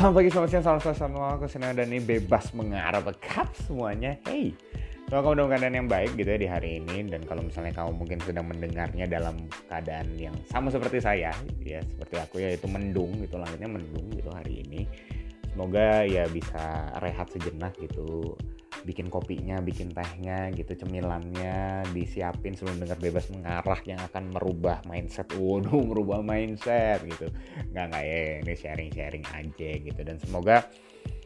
Selamat pagi, selamat siang, selamat sore, selamat malam. Aku senang dan ini bebas mengarah pekat semuanya. Hey, semoga kamu dalam keadaan yang baik gitu ya di hari ini. Dan kalau misalnya kamu mungkin sedang mendengarnya dalam keadaan yang sama seperti saya, ya seperti aku, yaitu mendung gitu, langitnya mendung gitu hari ini. Semoga ya bisa rehat sejenak gitu, bikin kopinya, bikin tehnya gitu, cemilannya disiapin sebelum dengar bebas mengarah yang akan merubah mindset. Waduh, merubah mindset gitu. Enggak ya, ini sharing-sharing aja gitu. Dan semoga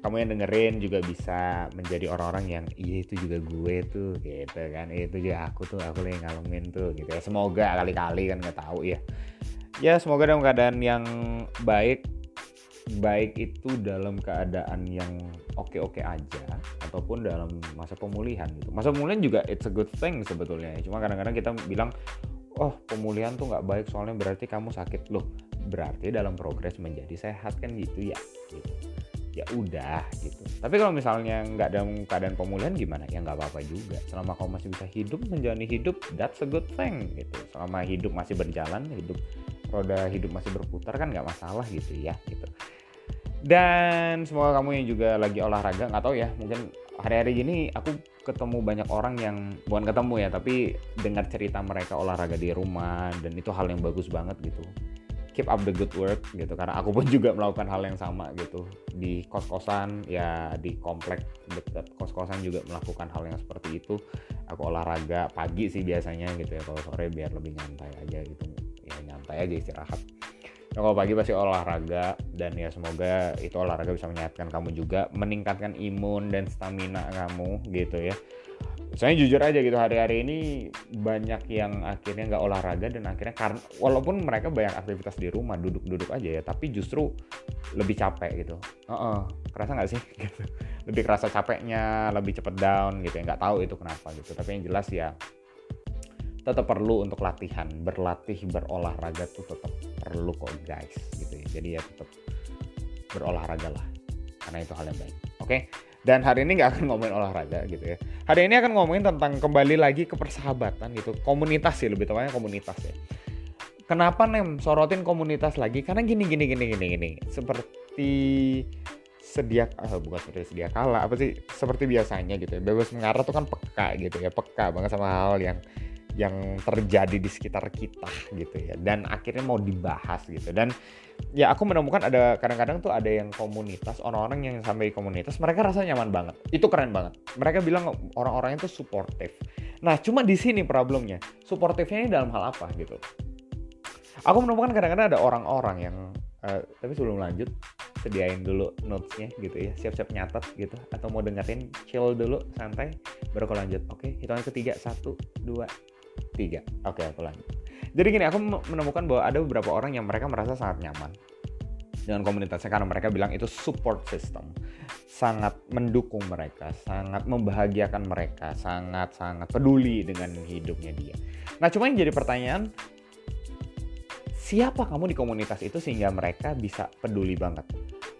kamu yang dengerin juga bisa menjadi orang-orang yang iya itu juga gue tuh gitu kan. Itu juga aku tuh, aku lagi ngalamin tuh gitu ya. Semoga kali-kali kan, enggak tahu ya. Ya, semoga dalam keadaan yang baik. Baik itu dalam keadaan yang oke-oke aja ataupun dalam masa pemulihan gitu. Masa pemulihan juga it's a good thing sebetulnya. Cuma kadang-kadang kita bilang, oh pemulihan tuh nggak baik soalnya berarti kamu sakit loh. Berarti dalam progres menjadi sehat kan gitu ya. Gitu. Ya udah gitu. Tapi kalau misalnya nggak dalam keadaan pemulihan gimana? Ya nggak apa-apa juga. Selama kamu masih bisa hidup, menjalani hidup, that's a good thing gitu. Selama hidup masih berjalan, roda hidup masih berputar kan nggak masalah gitu ya gitu. Dan semoga kamu yang juga lagi olahraga, nggak tahu ya, mungkin hari-hari ini aku ketemu banyak orang yang bukan ketemu ya, tapi dengar cerita mereka olahraga di rumah dan itu hal yang bagus banget gitu. Keep up the good work gitu, karena aku pun juga melakukan hal yang sama gitu di kos-kosan ya, di komplek dekat kos-kosan juga melakukan hal yang seperti itu. Aku olahraga pagi sih biasanya gitu ya, kalau sore biar lebih nyantai aja gitu. Ya nyantai aja, istirahat. Nah, kalau pagi pasti olahraga dan ya semoga itu olahraga bisa menyehatkan kamu juga, meningkatkan imun dan stamina kamu gitu ya. Saya jujur aja gitu, hari-hari ini banyak yang akhirnya nggak olahraga dan akhirnya karena walaupun mereka banyak aktivitas di rumah, duduk-duduk aja ya, tapi justru lebih capek gitu. Kerasa nggak sih? Gitu. Lebih kerasa capeknya, lebih cepet down gitu ya. Nggak tahu itu kenapa gitu, tapi yang jelas ya tetap perlu untuk latihan, berlatih, berolahraga tuh tetap perlu kok guys gitu ya. Jadi ya tetap berolahraga lah, karena itu hal yang baik. Oke, dan hari ini gak akan ngomongin olahraga gitu ya. Hari ini akan ngomongin tentang kembali lagi ke persahabatan gitu, komunitas sih, lebih tepatnya komunitas ya. Kenapa sorotin komunitas lagi? Karena gini. Seperti biasanya gitu ya. Bebas mengarah tuh kan peka gitu ya, peka banget sama hal yang terjadi di sekitar kita gitu ya, dan akhirnya mau dibahas gitu. Dan ya aku menemukan ada kadang-kadang tuh ada yang komunitas, orang-orang yang sampai komunitas mereka rasanya nyaman banget, itu keren banget, mereka bilang orang-orangnya tuh suportif. Nah cuma di sini problemnya, suportifnya ini dalam hal apa gitu. Aku menemukan kadang-kadang ada orang-orang yang tapi sebelum lanjut sediain dulu notes-nya gitu ya, siap-siap nyatet gitu, atau mau dengerin chill dulu santai baru aku lanjut. Oke, hitungan ketiga, 1, 2, 3. Oke, aku lanjut. Jadi gini, aku menemukan bahwa ada beberapa orang yang mereka merasa sangat nyaman dengan komunitasnya karena mereka bilang itu support system, sangat mendukung mereka, sangat membahagiakan mereka, sangat-sangat peduli dengan hidupnya dia. Nah cuma yang jadi pertanyaan, siapa kamu di komunitas itu sehingga mereka bisa peduli banget?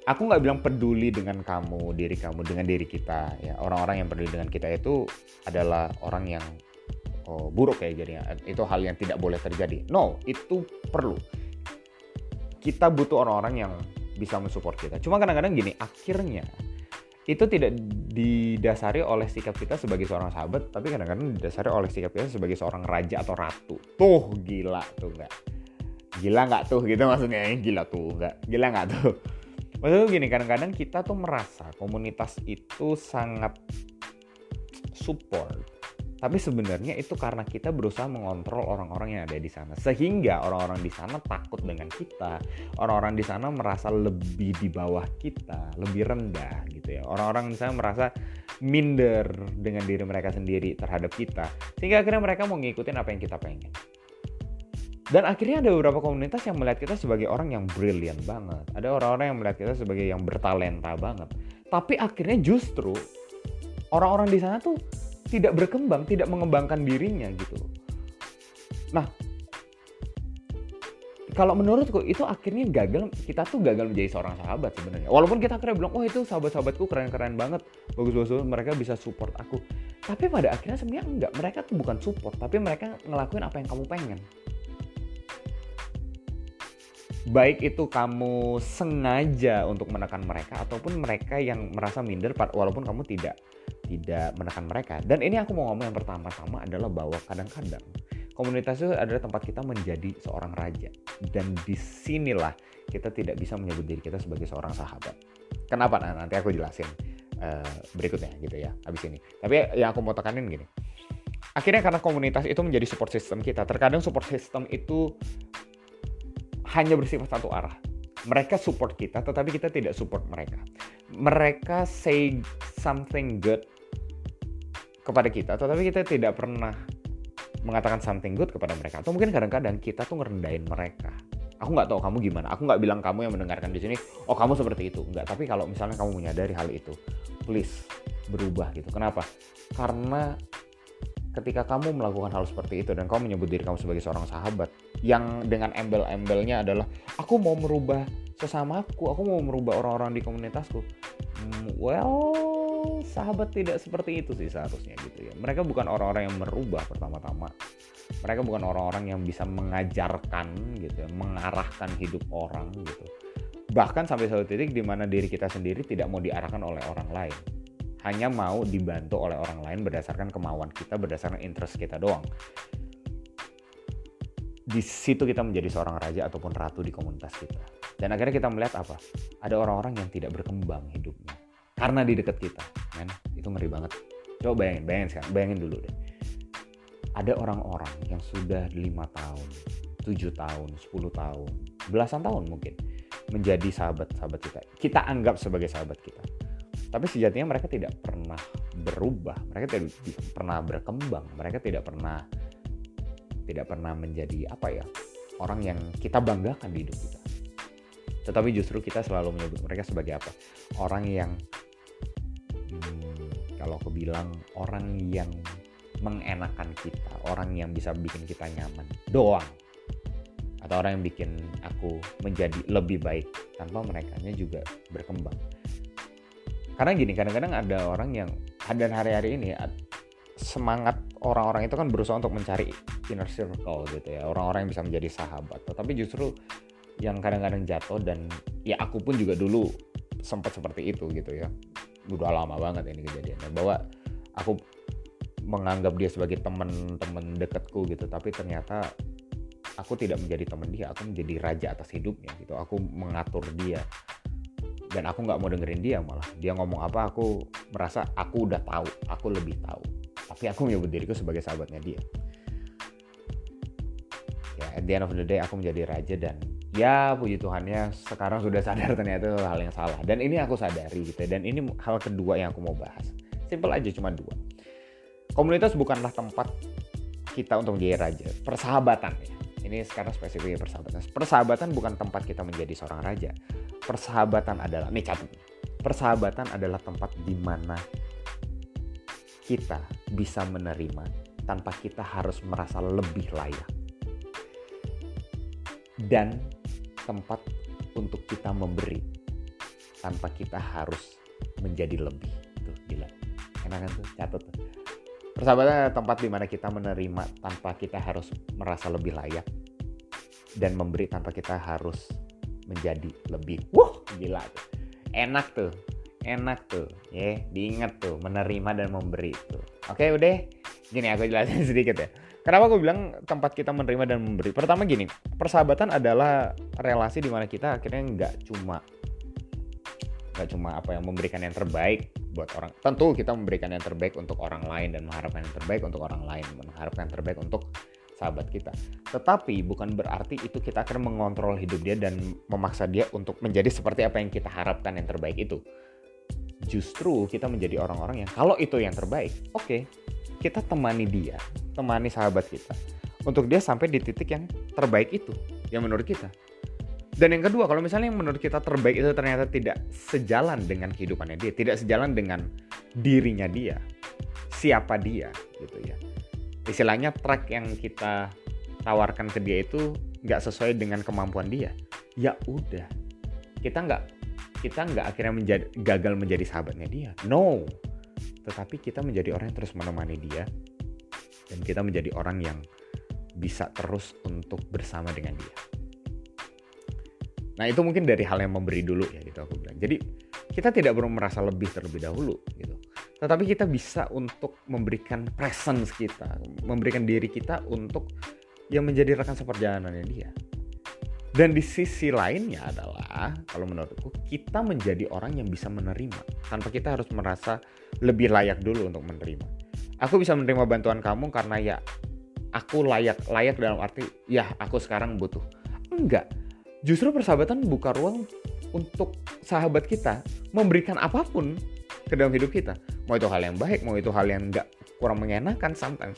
Aku nggak bilang peduli dengan kamu, dengan diri kita ya. Orang-orang yang peduli dengan kita itu adalah orang yang buruk ya jadinya. Itu hal yang tidak boleh terjadi. No, itu perlu. Kita butuh orang-orang yang bisa mensupport kita. Cuma kadang-kadang gini, akhirnya itu tidak didasari oleh sikap kita sebagai seorang sahabat, tapi kadang-kadang didasari oleh sikap kita sebagai seorang raja atau ratu. Tuh gila tuh nggak? Gila nggak tuh gitu maksudnya? Gila tuh nggak? Gila nggak tuh? Maksudnya gini, kadang-kadang kita tuh merasa komunitas itu sangat support. Tapi sebenarnya itu karena kita berusaha mengontrol orang-orang yang ada di sana. Sehingga orang-orang di sana takut dengan kita. Orang-orang di sana merasa lebih di bawah kita, lebih rendah gitu ya. Orang-orang di sana merasa minder dengan diri mereka sendiri terhadap kita. Sehingga akhirnya mereka mau ngikutin apa yang kita pengen. Dan akhirnya ada beberapa komunitas yang melihat kita sebagai orang yang brilian banget. Ada orang-orang yang melihat kita sebagai yang bertalenta banget. Tapi akhirnya justru orang-orang di sana tuh tidak berkembang, tidak mengembangkan dirinya gitu. Nah, kalau menurutku itu akhirnya gagal, kita tuh gagal menjadi seorang sahabat sebenarnya. Walaupun kita akhirnya bilang, oh itu sahabat-sahabatku keren-keren banget, bagus-bagus, mereka bisa support aku. Tapi pada akhirnya sebenarnya enggak, mereka tuh bukan support, tapi mereka ngelakuin apa yang kamu pengen. Baik itu kamu sengaja untuk menekan mereka ataupun mereka yang merasa minder walaupun kamu tidak menekan mereka. Dan ini aku mau ngomong yang pertama-tama adalah bahwa kadang-kadang komunitas itu adalah tempat kita menjadi seorang raja. Dan disinilah kita tidak bisa menyebut diri kita sebagai seorang sahabat. Kenapa? Nah, nanti aku jelasin berikutnya gitu ya, abis ini. Tapi yang aku mau tekanin gini. Akhirnya karena komunitas itu menjadi support system kita. Terkadang support system itu hanya bersifat satu arah. Mereka support kita, tetapi kita tidak support mereka. Mereka say something good kepada kita, tetapi kita tidak pernah mengatakan something good kepada mereka. Atau mungkin kadang-kadang kita tuh ngerendahin mereka. Aku nggak tahu kamu gimana. Aku nggak bilang kamu yang mendengarkan di sini, oh kamu seperti itu. Nggak. Tapi kalau misalnya kamu menyadari hal itu, please berubah gitu. Kenapa? Karena ketika kamu melakukan hal seperti itu dan kamu menyebut diri kamu sebagai seorang sahabat yang dengan embel-embelnya adalah aku mau merubah sesamaku, aku mau merubah orang-orang di komunitasku. Well, sahabat tidak seperti itu sih seharusnya gitu ya. Mereka bukan orang-orang yang merubah pertama-tama. Mereka bukan orang-orang yang bisa mengajarkan gitu ya, mengarahkan hidup orang gitu. Bahkan sampai satu titik di mana diri kita sendiri tidak mau diarahkan oleh orang lain. Hanya mau dibantu oleh orang lain berdasarkan kemauan kita, berdasarkan interest kita doang. Di situ kita menjadi seorang raja ataupun ratu di komunitas kita. Dan akhirnya kita melihat apa? Ada orang-orang yang tidak berkembang hidupnya. Karena di dekat kita. Man, itu ngeri banget. Coba bayangin dulu deh. Ada orang-orang yang sudah 5 tahun, 7 tahun, 10 tahun, belasan tahun mungkin. Menjadi sahabat-sahabat kita. Kita anggap sebagai sahabat kita. Tapi sejatinya mereka tidak pernah berubah, mereka tidak pernah berkembang, mereka tidak pernah menjadi orang yang kita banggakan di hidup kita. Tetapi justru kita selalu menyebut mereka sebagai apa? Orang yang kalau aku bilang orang yang mengenakan kita, orang yang bisa bikin kita nyaman doang. Atau orang yang bikin aku menjadi lebih baik tanpa merekanya juga berkembang. Karena gini, kadang-kadang ada orang yang, dan hari-hari ini semangat orang-orang itu kan berusaha untuk mencari inner circle gitu ya. Orang-orang yang bisa menjadi sahabat. Tetapi justru yang kadang-kadang jatuh, dan ya aku pun juga dulu sempat seperti itu gitu ya. Udah lama banget ini kejadiannya. Bahwa aku menganggap dia sebagai teman-teman dekatku gitu. Tapi ternyata aku tidak menjadi teman dia. Aku menjadi raja atas hidupnya gitu. Aku mengatur dia. Dan aku gak mau dengerin dia malah. Dia ngomong apa aku merasa aku udah tahu. Aku lebih tahu. Tapi aku menyebut diriku sebagai sahabatnya dia. Ya, at the end of the day aku menjadi raja dan ya puji Tuhannya sekarang sudah sadar ternyata itu hal yang salah. Dan ini aku sadari gitu. Dan ini hal kedua yang aku mau bahas. Simple aja cuma dua. Komunitas bukanlah tempat kita untuk menjadi raja. Persahabatan ya. Ini sekarang spesifiknya persahabatan. Persahabatan bukan tempat kita menjadi seorang raja. Persahabatan adalah, nih catat. Persahabatan adalah tempat di mana kita bisa menerima tanpa kita harus merasa lebih layak. Dan tempat untuk kita memberi tanpa kita harus menjadi lebih. Tuh, gila. Enak kan tuh, catat. Persahabatan adalah tempat di mana kita menerima tanpa kita harus merasa lebih layak dan memberi tanpa kita harus menjadi lebih. Wah, gila tuh. Enak tuh. Ya, diingat tuh, menerima dan memberi tuh. Oke, udah. Gini aku jelasin sedikit ya. Kenapa aku bilang tempat kita menerima dan memberi? Pertama gini, persahabatan adalah relasi di mana kita akhirnya nggak cuma memberikan yang terbaik buat orang. Tentu kita memberikan yang terbaik untuk orang lain dan mengharapkan yang terbaik untuk orang lain, mengharapkan yang terbaik untuk sahabat kita. Tetapi bukan berarti itu kita akan mengontrol hidup dia dan memaksa dia untuk menjadi seperti apa yang kita harapkan yang terbaik itu. Justru kita menjadi orang-orang yang kalau itu yang terbaik, oke, kita temani dia, temani sahabat kita untuk dia sampai di titik yang terbaik itu yang menurut kita. Dan yang kedua, kalau misalnya yang menurut kita terbaik itu ternyata tidak sejalan dengan kehidupannya dia, tidak sejalan dengan dirinya dia, siapa dia gitu ya. Istilahnya track yang kita tawarkan ke dia itu nggak sesuai dengan kemampuan dia. Ya udah, kita nggak akhirnya gagal menjadi sahabatnya dia. No, tetapi kita menjadi orang yang terus menemani dia dan kita menjadi orang yang bisa terus untuk bersama dengan dia. Nah itu mungkin dari hal yang memberi dulu ya gitu aku bilang. Jadi kita tidak perlu merasa lebih terlebih dahulu gitu. Tetapi kita bisa untuk memberikan presence kita, memberikan diri kita untuk yang menjadi rekan seperjalanannya dia. Dan di sisi lainnya adalah, kalau menurutku, kita menjadi orang yang bisa menerima tanpa kita harus merasa lebih layak dulu untuk menerima. Aku bisa menerima bantuan kamu karena ya aku layak dalam arti ya aku sekarang butuh. Enggak. Justru persahabatan buka ruang untuk sahabat kita memberikan apapun ke dalam hidup kita. Mau itu hal yang baik, mau itu hal yang enggak kurang mengenakan sometimes.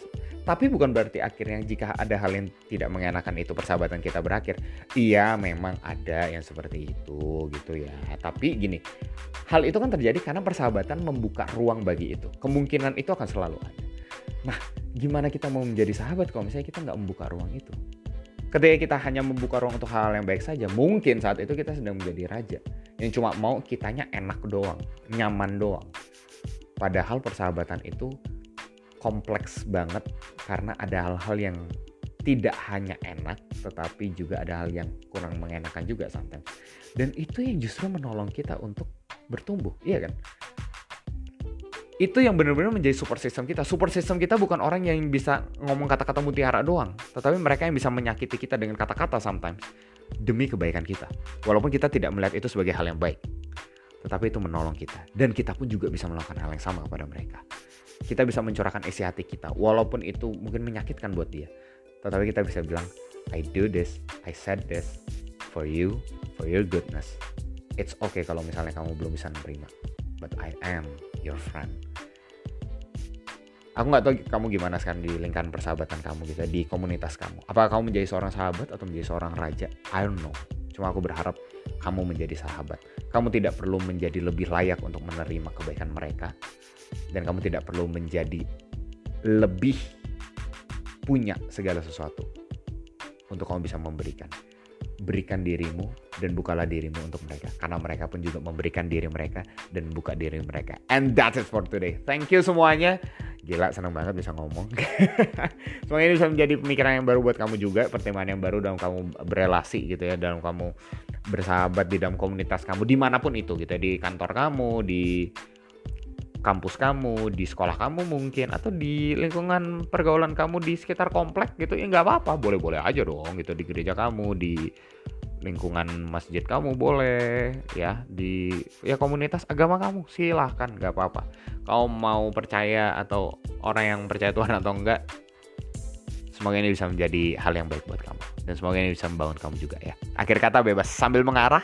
Tapi bukan berarti akhirnya jika ada hal yang tidak mengenakan itu persahabatan kita berakhir. Iya memang ada yang seperti itu gitu ya. Tapi gini, hal itu kan terjadi karena persahabatan membuka ruang bagi itu. Kemungkinan itu akan selalu ada. Nah gimana kita mau menjadi sahabat kalau misalnya kita nggak membuka ruang itu? Ketika kita hanya membuka ruang untuk hal yang baik saja, mungkin saat itu kita sedang menjadi raja yang cuma mau kitanya enak doang, nyaman doang. Padahal persahabatan itu kompleks banget karena ada hal-hal yang tidak hanya enak, tetapi juga ada hal yang kurang mengenakan juga sometimes. Dan itu yang justru menolong kita untuk bertumbuh, iya kan? Itu yang benar-benar menjadi support system kita. Support system kita bukan orang yang bisa ngomong kata-kata mutiara doang, tetapi mereka yang bisa menyakiti kita dengan kata-kata sometimes demi kebaikan kita. Walaupun kita tidak melihat itu sebagai hal yang baik, tetapi itu menolong kita. Dan kita pun juga bisa melakukan hal yang sama kepada mereka. Kita bisa mencurahkan isi hati kita, walaupun itu mungkin menyakitkan buat dia, tetapi kita bisa bilang, I do this, I said this for you, for your goodness. It's okay kalau misalnya kamu belum bisa menerima, but I am your friend. Aku gak tahu kamu gimana sekarang di lingkaran persahabatan kamu gitu, di komunitas kamu. Apakah kamu menjadi seorang sahabat atau menjadi seorang raja? I don't know. Cuma aku berharap kamu menjadi sahabat. Kamu tidak perlu menjadi lebih layak untuk menerima kebaikan mereka. Dan kamu tidak perlu menjadi lebih punya segala sesuatu untuk kamu bisa memberikan. Berikan dirimu dan bukalah dirimu untuk mereka, karena mereka pun juga memberikan diri mereka dan buka diri mereka. And that's it for today. Thank you semuanya. Gila, senang banget bisa ngomong. Semoga ini bisa menjadi pemikiran yang baru buat kamu juga, pertimbangan yang baru dalam kamu berelasi gitu ya, dalam kamu bersahabat di dalam komunitas kamu, dimanapun itu gitu ya, di kantor kamu, di kampus kamu, di sekolah kamu mungkin, atau di lingkungan pergaulan kamu di sekitar komplek gitu, ya nggak apa-apa, boleh-boleh aja dong gitu, di gereja kamu, di lingkungan masjid kamu boleh ya, di ya komunitas agama kamu silahkan, nggak apa-apa. Kau mau percaya atau orang yang percaya Tuhan atau enggak, semoga ini bisa menjadi hal yang baik buat kamu, dan semoga ini bisa membangun kamu juga ya. Akhir kata bebas sambil mengarah,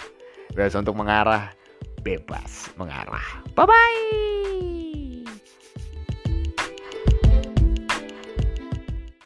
bebas untuk mengarah, bebas mengarah. Bye-bye.